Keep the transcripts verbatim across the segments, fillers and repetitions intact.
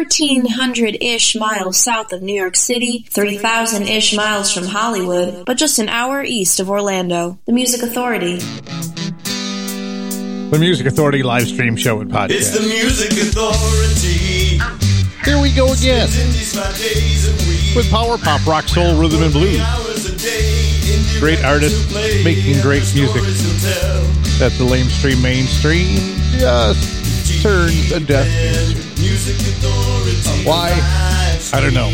thirteen hundred-ish miles south of New York City, three thousand-ish miles from Hollywood, but just an hour east of Orlando. The Music Authority. The Music Authority live stream show and podcast. It's the Music Authority. Here we go again with power pop, rock, soul, rhythm, and blues. Great artists making great music that the lamestream mainstream just turns a deaf into. Why? I don't know.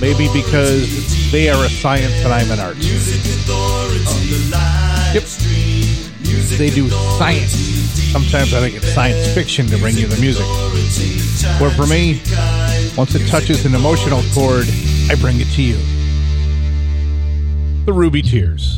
Maybe because they are a science and I'm an art. Yep. They do science. Sometimes I think it's science fiction to bring you the music. Where for me, once it touches an emotional chord, I bring it to you. The Ruby Tears.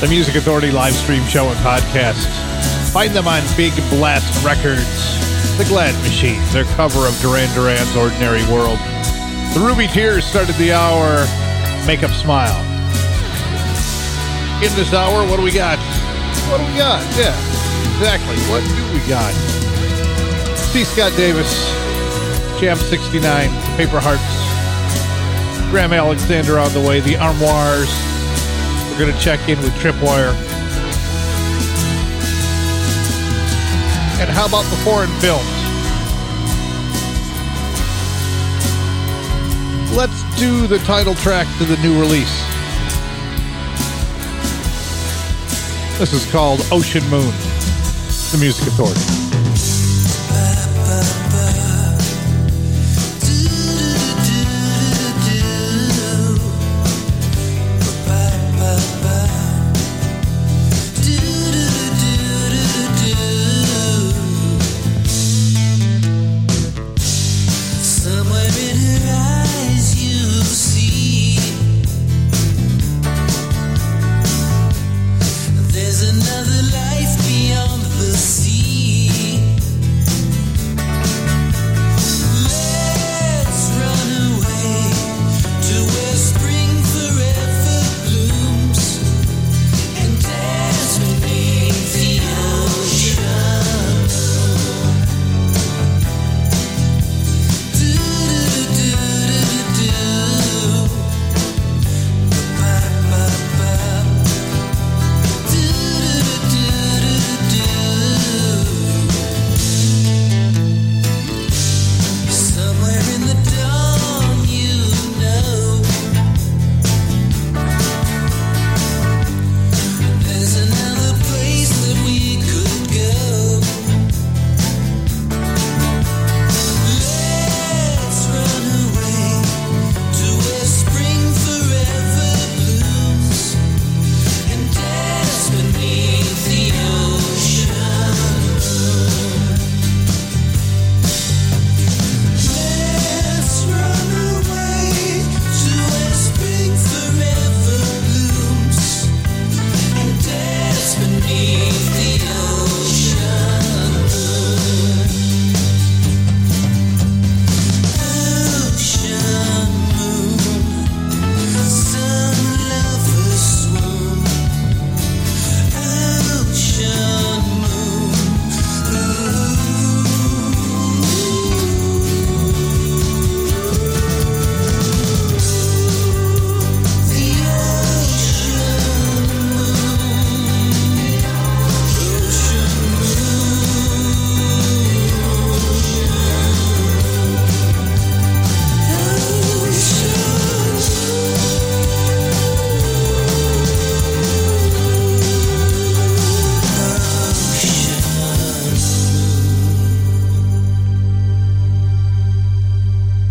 The Music Authority live stream show and podcast. Find them on Big Blast Records. The Glad Machine, their cover of Duran Duran's Ordinary World. The Ruby Tears started the hour. Make Up Smile. In this hour, what do we got? What do we got? Yeah, exactly. What do we got? C. Scott Davis, Jam sixty-nine, The Paper Hearts, Graham Alexander on the way, The Armoires. We're going to check in with Tripwire. And how about The Foreign Films? Let's do the title track to the new release. This is called Ocean Moon, The Music Authority.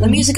Music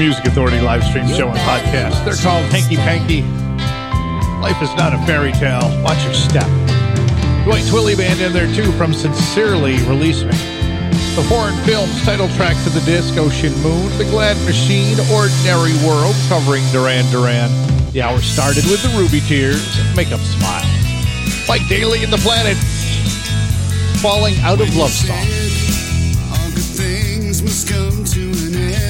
Music Authority live stream show and podcast. They're called Hanky Panky. Life is not a fairy tale. Watch your step. Dwight Twilly band in there too from Sincerely Release Me. The Foreign Films title track to the disc Ocean Moon. The Glad Machine, Ordinary World covering Duran Duran. The hour started with The Ruby Tears and Make Up Smile. Mike Daly and the Planet, Falling Out of Love Song. All good things must come to an end.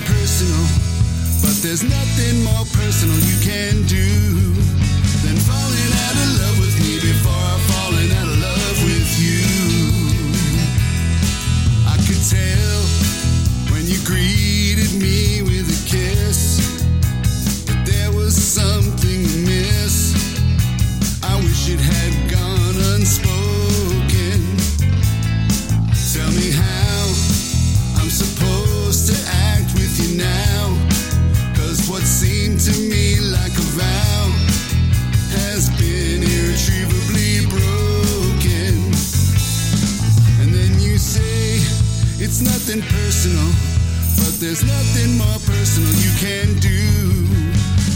Personal, but there's nothing more personal you can do than falling out of love with me before I'm falling out of love with you. I could tell when you greeted me with a kiss, but there was something amiss. I wish it had gone unspoken. Tell me how I'm supposed to act now, 'cause what seemed to me like a vow has been irretrievably broken. And then you say it's nothing personal, but there's nothing more personal you can do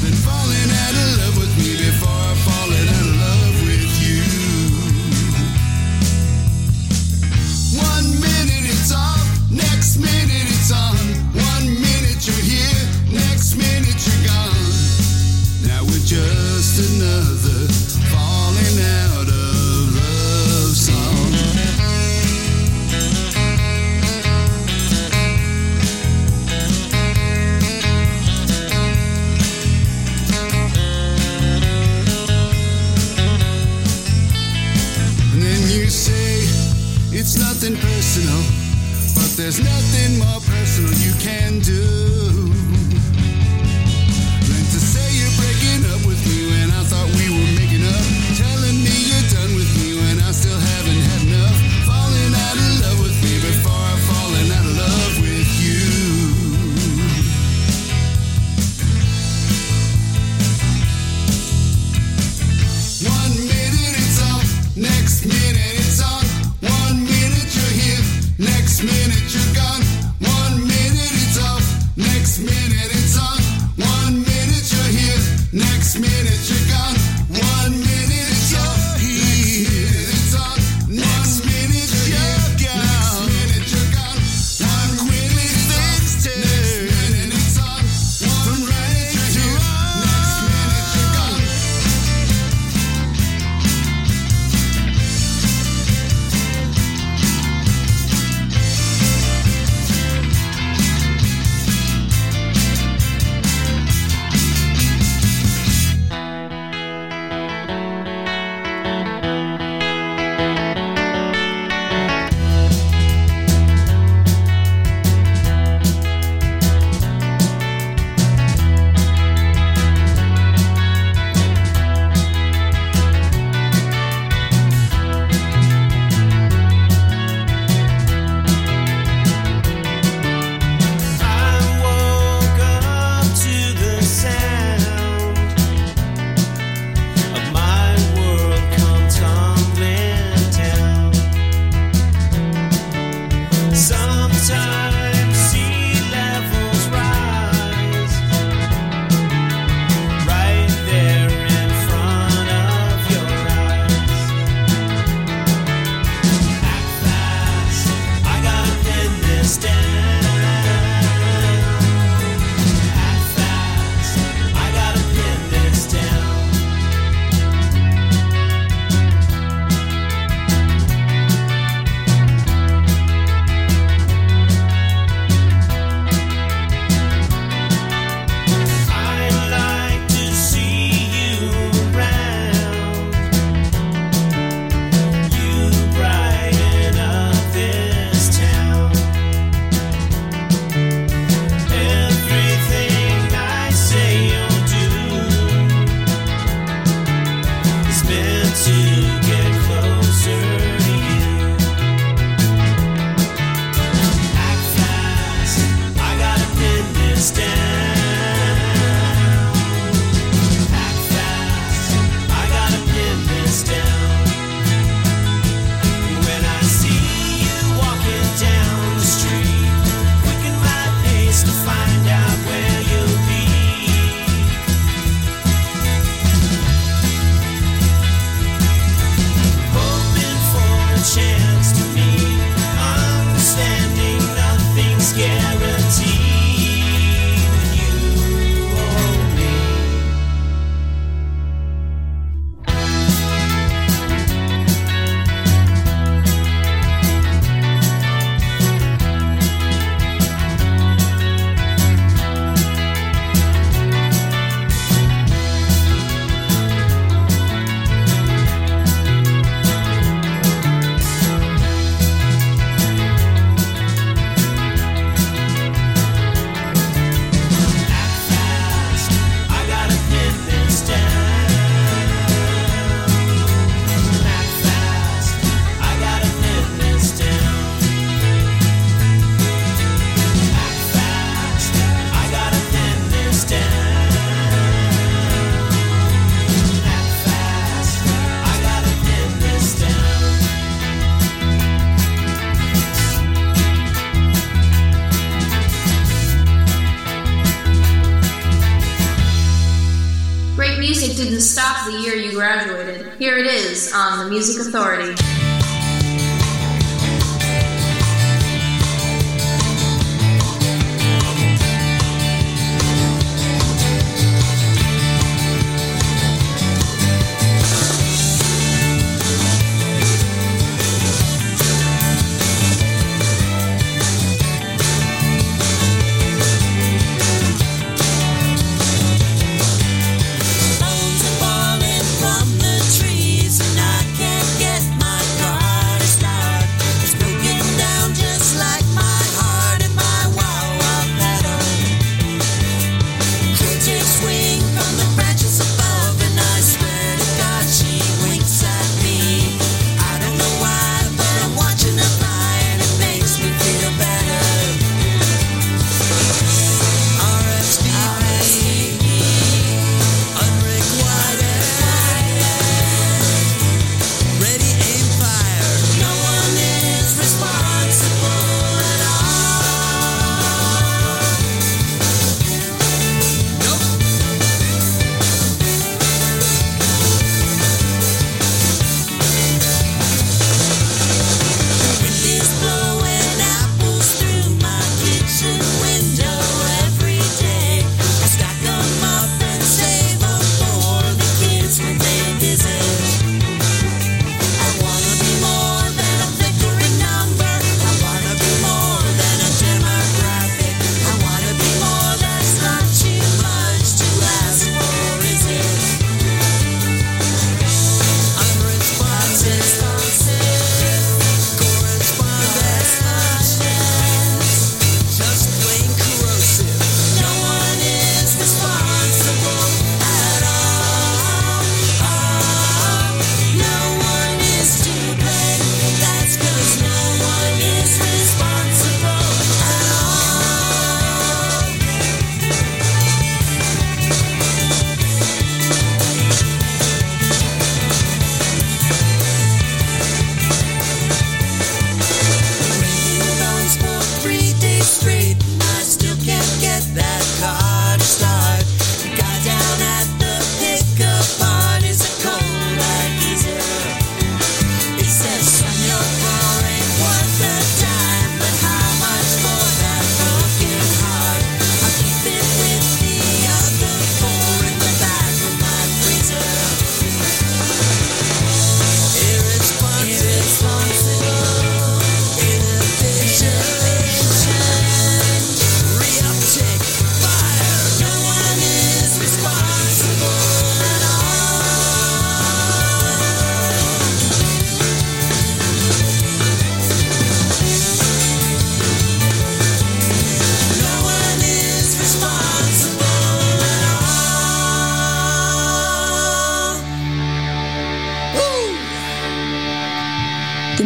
than falling out of love with me before I'm falling out of love with you. just another falling out of love song. And then you say it's nothing personal, but there's nothing more personal you can do. Stop the year you graduated. Here it is on The Music Authority.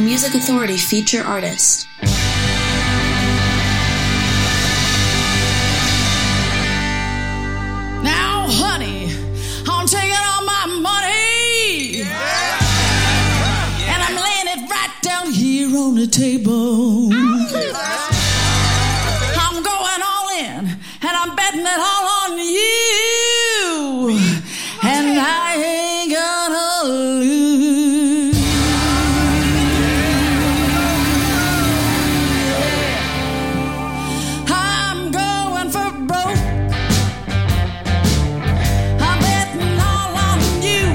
Music Authority feature artist. Now, honey, I'm taking all my money. Yeah. And I'm laying it right down here on the table. I'm going all in, and I'm betting it all on you. And I ain't gonna lose. I'm going for broke. I'm betting all on you.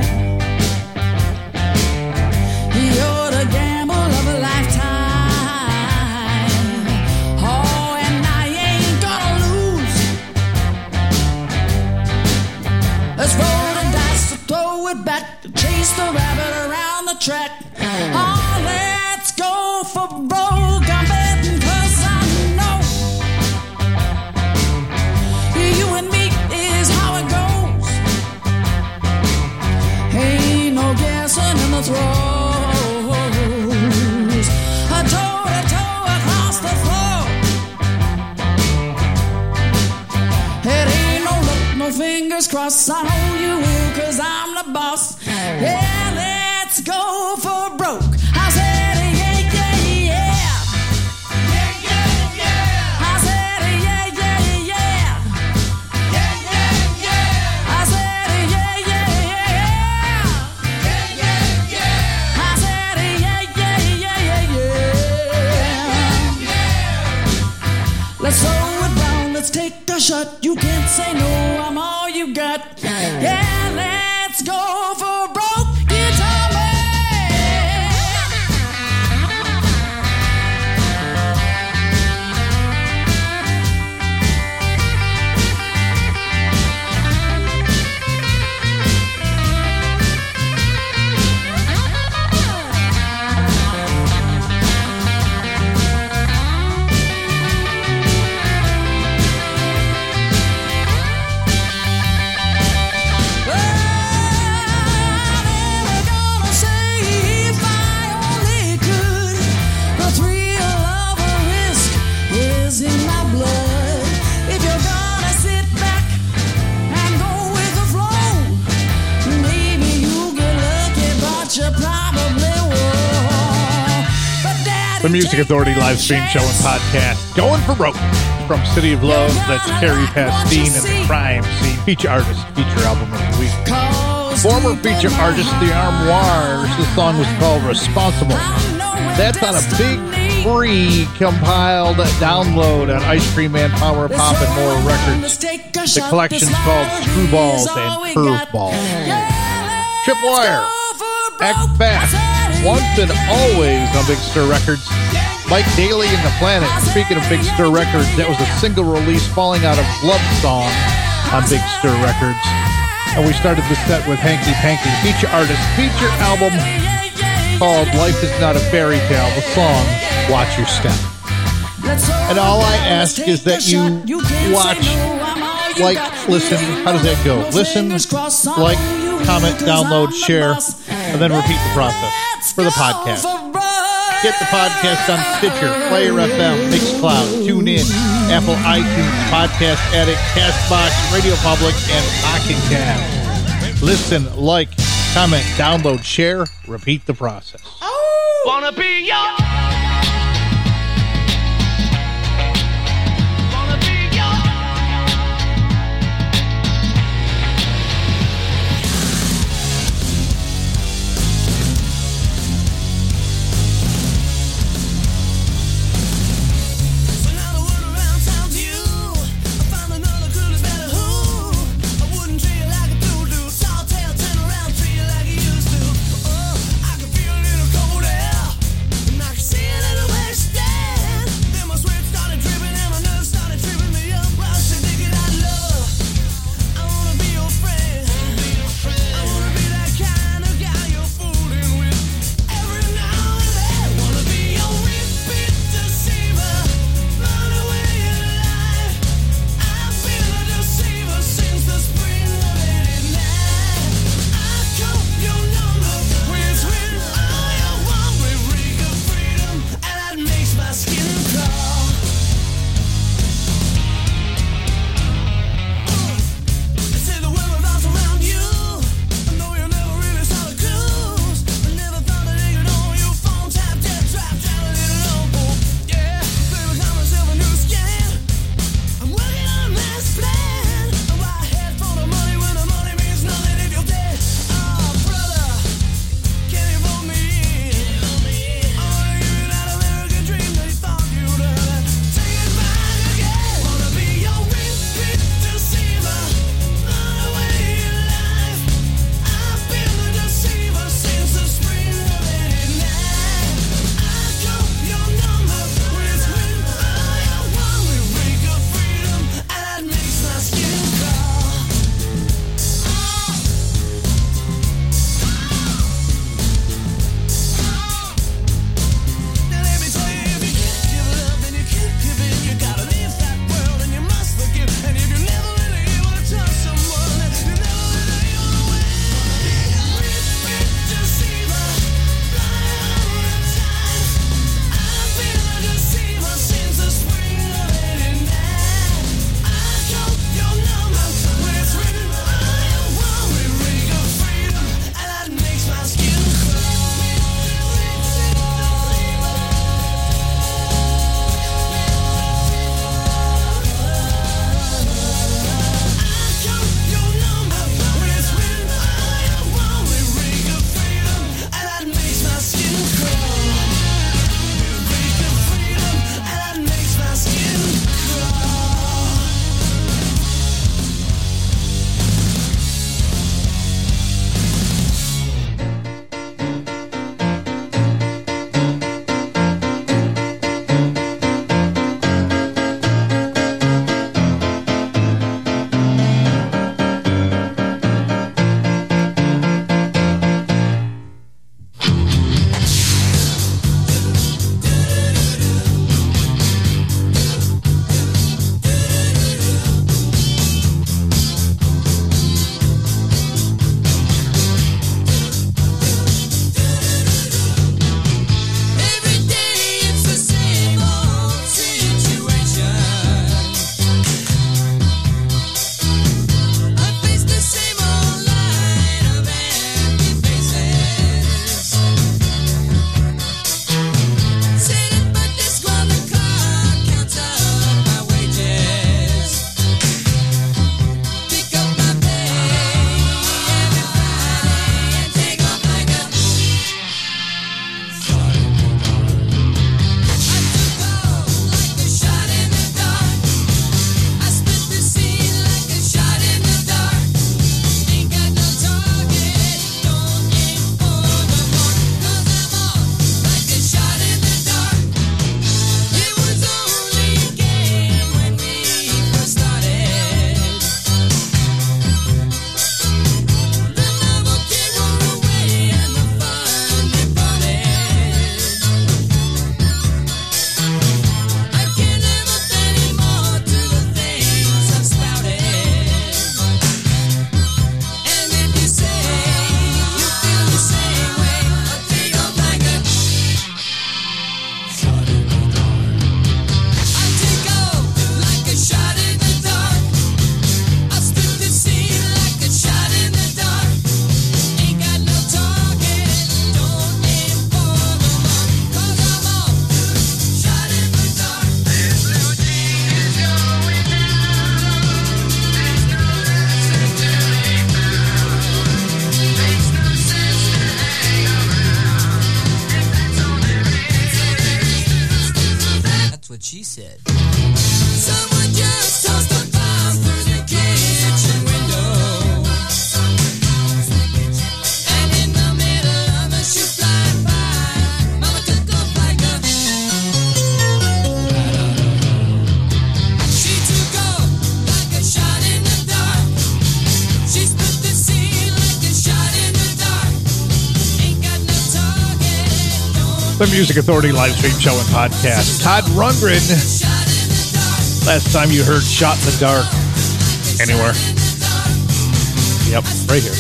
You're the gamble of a lifetime. Oh, and I ain't gonna lose. Let's roll. Back to chase the rabbit around the track. Oh, let's go for broke. I'm betting 'cause I know you and me is how it goes. Ain't no guessing in the throw. Fingers crossed, I know you will, 'cause I'm the boss. Yeah, let's go for broke. I said, yeah, yeah, yeah. Yeah, yeah, yeah. I said, yeah, yeah, yeah. Yeah, yeah, yeah. I said, yeah, yeah, yeah. Yeah, yeah, yeah. I said, yeah, yeah, yeah, yeah, yeah. Yeah, yeah. Let's slow it down, let's take the shot. You can't say no. I'm all you got. Yeah, let's go for broke. Guitar Man. The Music Authority live stream show and podcast, Going for Broke, from City of Love. That's Kerry Pastine and the Crime Scene, feature artist, feature album of the week. Former feature artist, The Armoires. The song was called Responsible. That's on a big free compiled download on Ice Cream Man, Power Pop, and More Records. The collection's called Screwballs and Curveballs. Tripwire, Act Fast. Once and always on Big Stir Records. Mike Daly and the Planet. Speaking of Big Stir Records, that was a single release, Falling Out of Love song on Big Stir Records. And we started the set with Hanky Panky, feature artist, feature album called Life Is Not a Fairy Tale. The song, Watch Your Step. And all I ask is that you watch, like, listen. How does that go? Listen, like, comment, download, share, and then repeat the process. For the podcast, get the podcast on Stitcher, Player F M, Mixcloud, TuneIn, Apple iTunes, Podcast Addict, Castbox, Radio Public, and Pocket Cast. Listen, like, comment, download, share, repeat the process. Oh, wanna be young. The Music Authority live stream show and podcast. Todd Rundgren. Last time you heard Shot in the Dark. Anywhere. Yep, right here.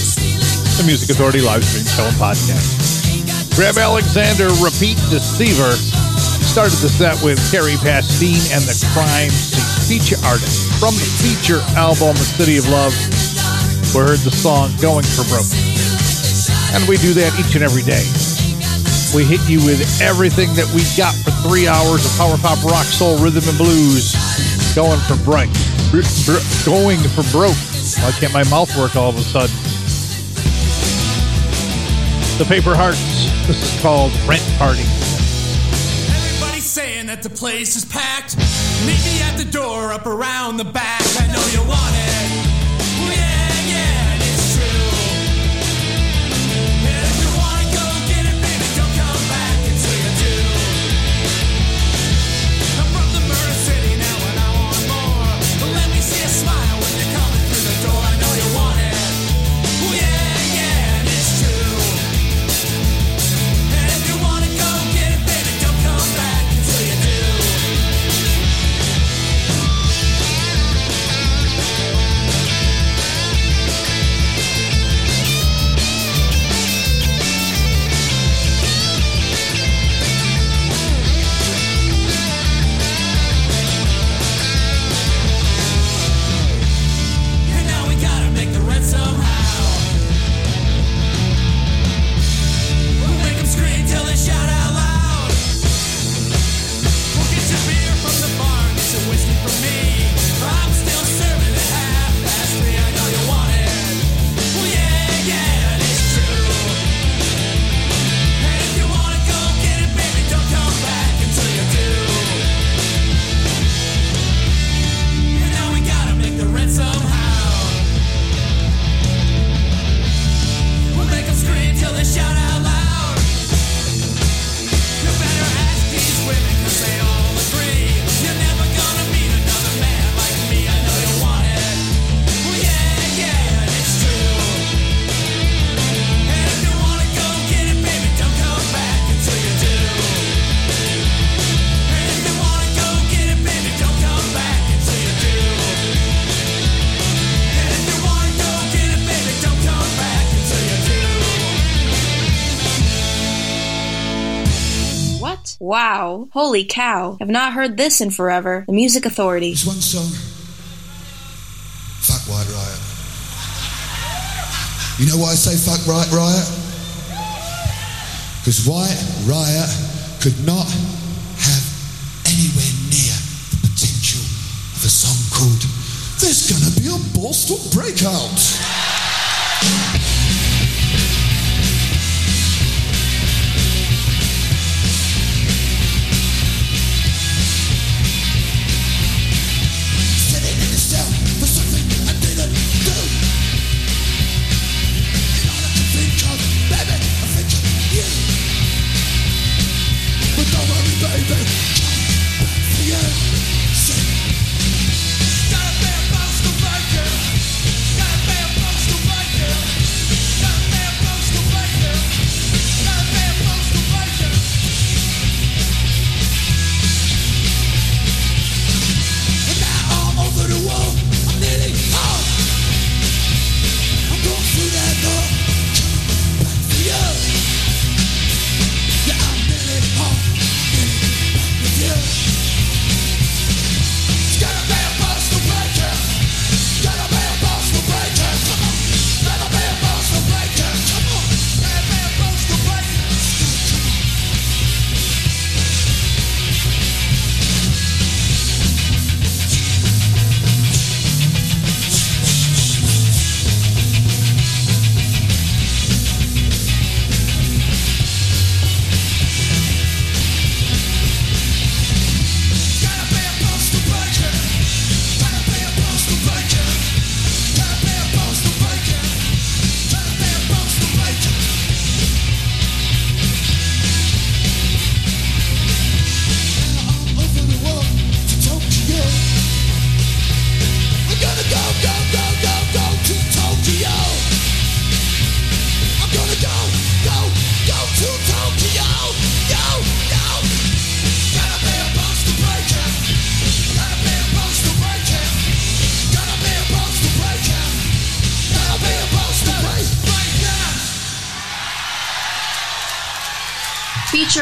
The Music Authority live stream show and podcast. Graham Alexander, Repeat Deceiver. Started the set with Kerry Pastine and the Crime Scene, feature artist. From the feature album, The City of Love, we heard the song Going for Broke. And we do that each and every day. We hit you with everything that we got for three hours of power pop, rock, soul, rhythm, and blues. Going for broke. Br- br- going for broke. Why can't my mouth work all of a sudden? The Paper Hearts. This is called Rent Party. Everybody's saying that the place is packed. Meet me at the door up around the back. I know you want it. Ooh, yeah, yeah, and it's true. And if you want to go get it, baby, don't come back until you do. I'm from the murder city now and I want more. But let me see a smile when you're coming through the door. I know you want it. Ooh, yeah, yeah, and it's true. And if you want to go get it, baby, don't come back until you do. Wow. Holy cow. I've not heard this in forever. The Music Authority. There's one song. Fuck White Riot. You know why I say fuck White Riot? Because White Riot could not have anywhere near the potential of a song called There's Gonna Be a Boston Breakout. Gotta be a Boston biker. Gotta be a Boston biker. Feature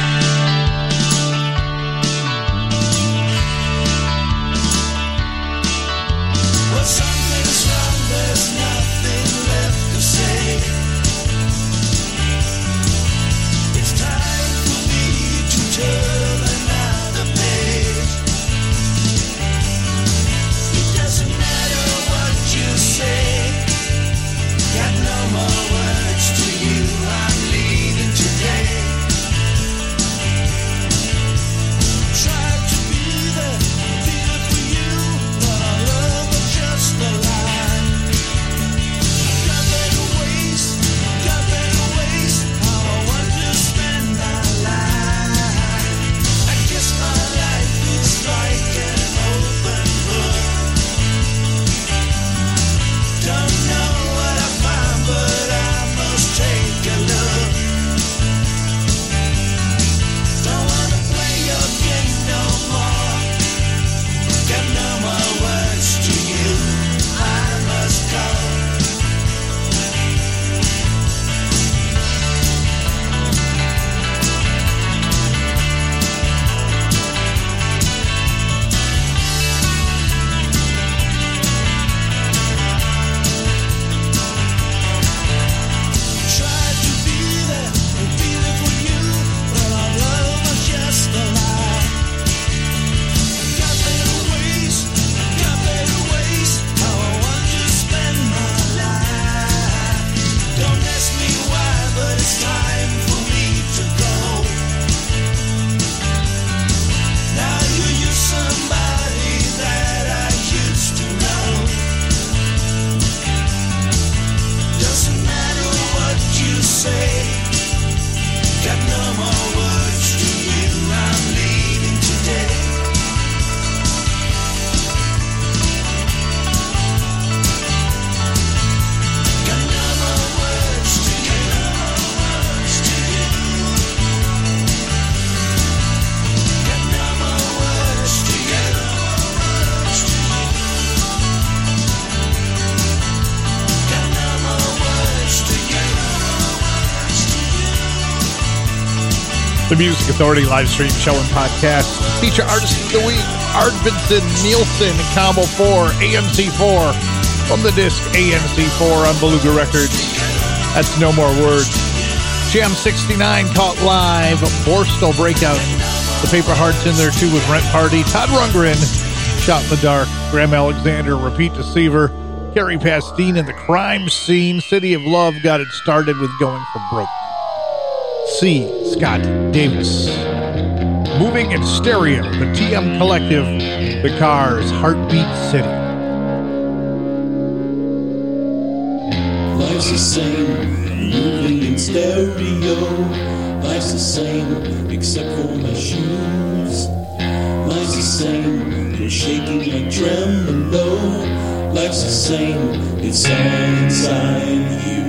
The Music Authority live stream show and podcast. Feature Artist of the Week, Ard Vinson, Nielsen, Combo four, A M C four. From the disc A M C four on Beluga Records. That's No More Words. Jam sixty-nine caught live. Borstal Breakout. The Paper Hearts in there too with Rent Party. Todd Rundgren, Shot in the Dark. Graham Alexander, Repeat Deceiver. Kerry Pastine and the Crime Scene. City of Love got it started with Going for Broke. C. Scott Davis. Moving in Stereo, the T M Collective, The Cars, Heartbeat City. Life's the same, moving in stereo. Life's the same, except for my shoes. Life's the same, you're shaking like tremolo. Life's the same, it's all inside you.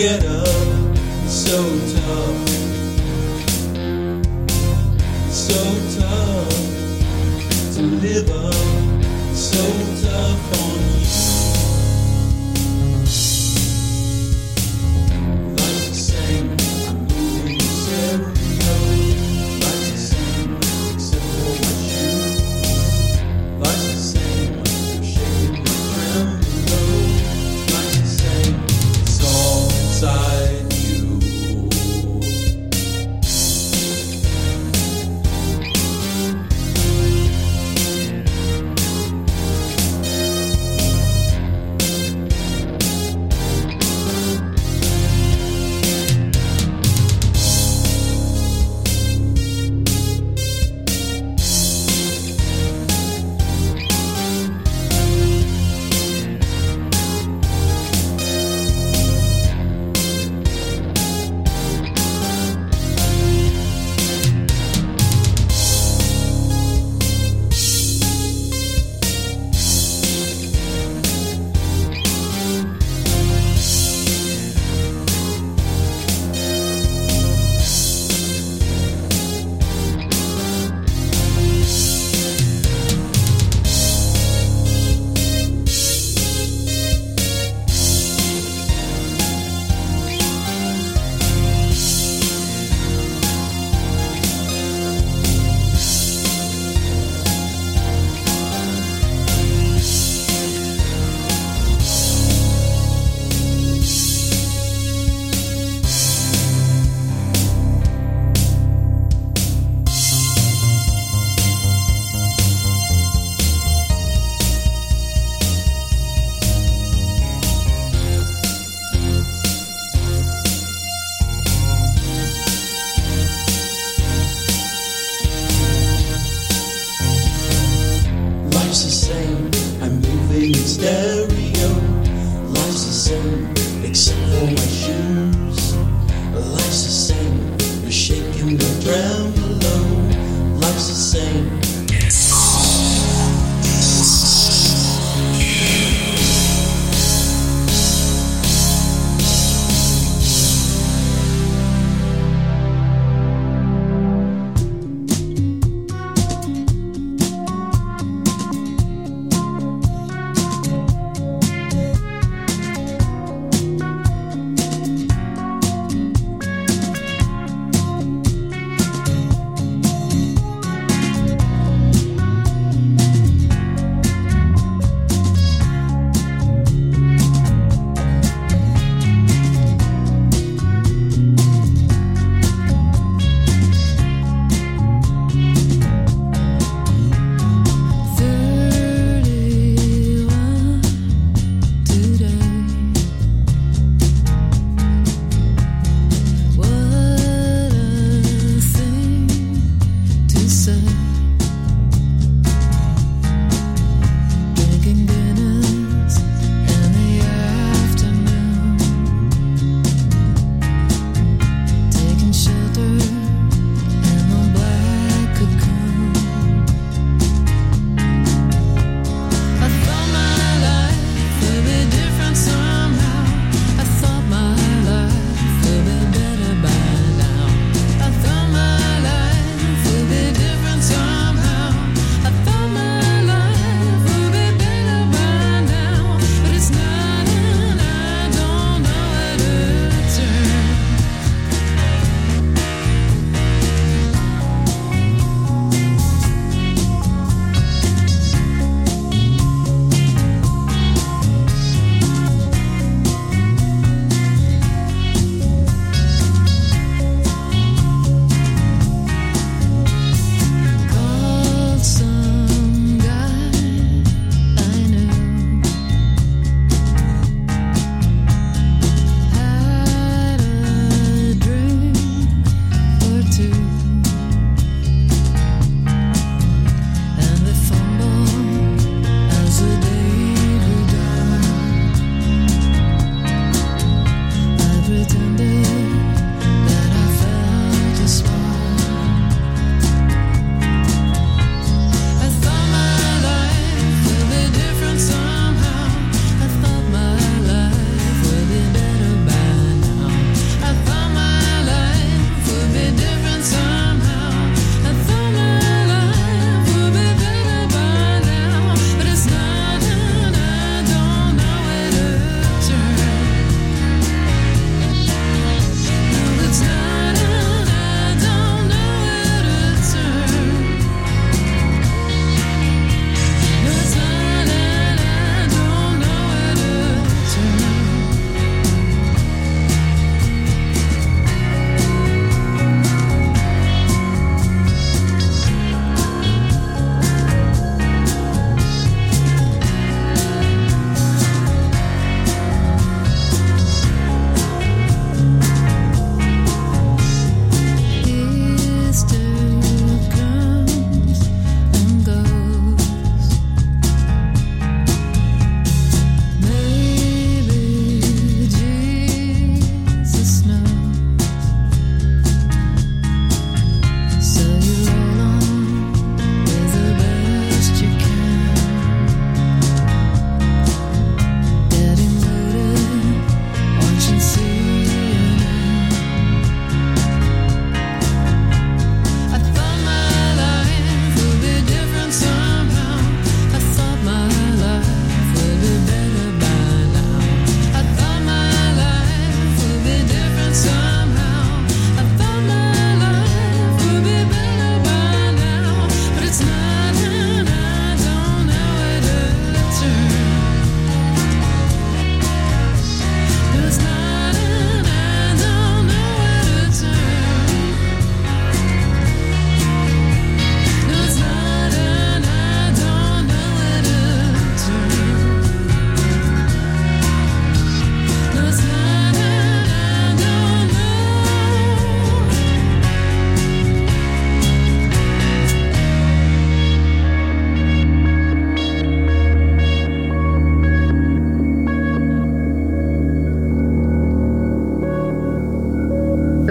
Get up, so tough. So tough to live up, so tough on you. Like to sing, I'm moving in stereo. Like to sing, except for what you. Like to sing, I'm shaking my ground below. Like to sing, it's all inside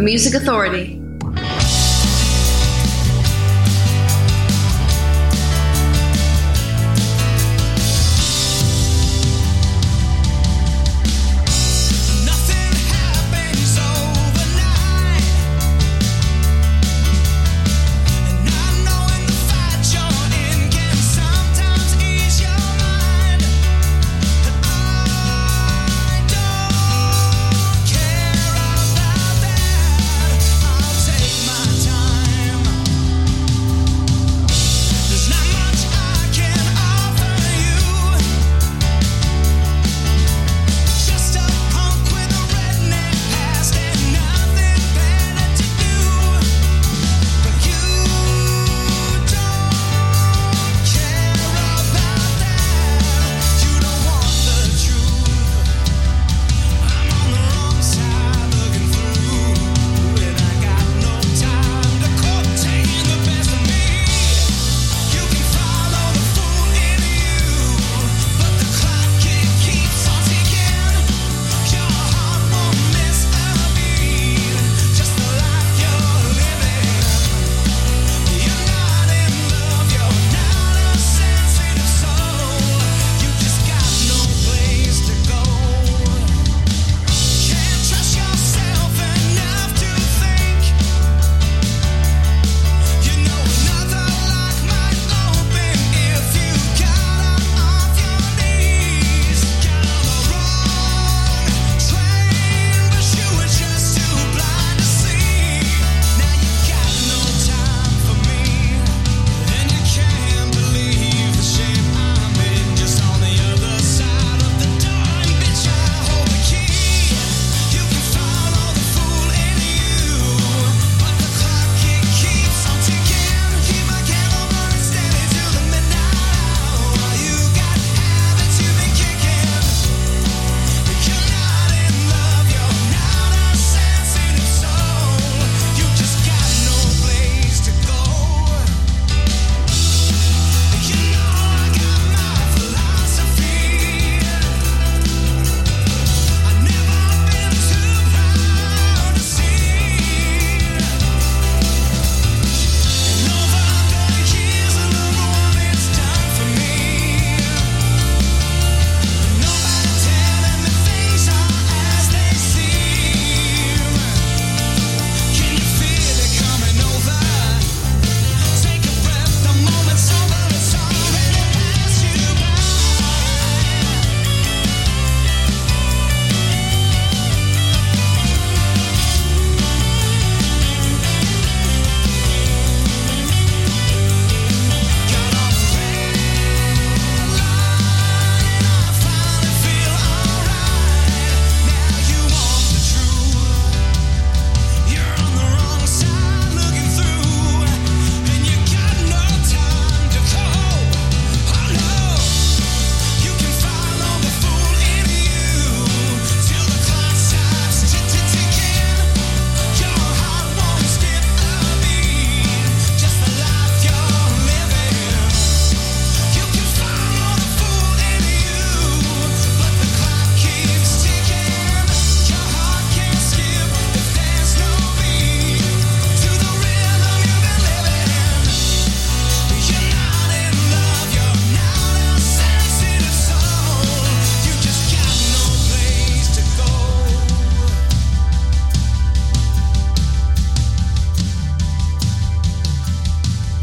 Music Authority.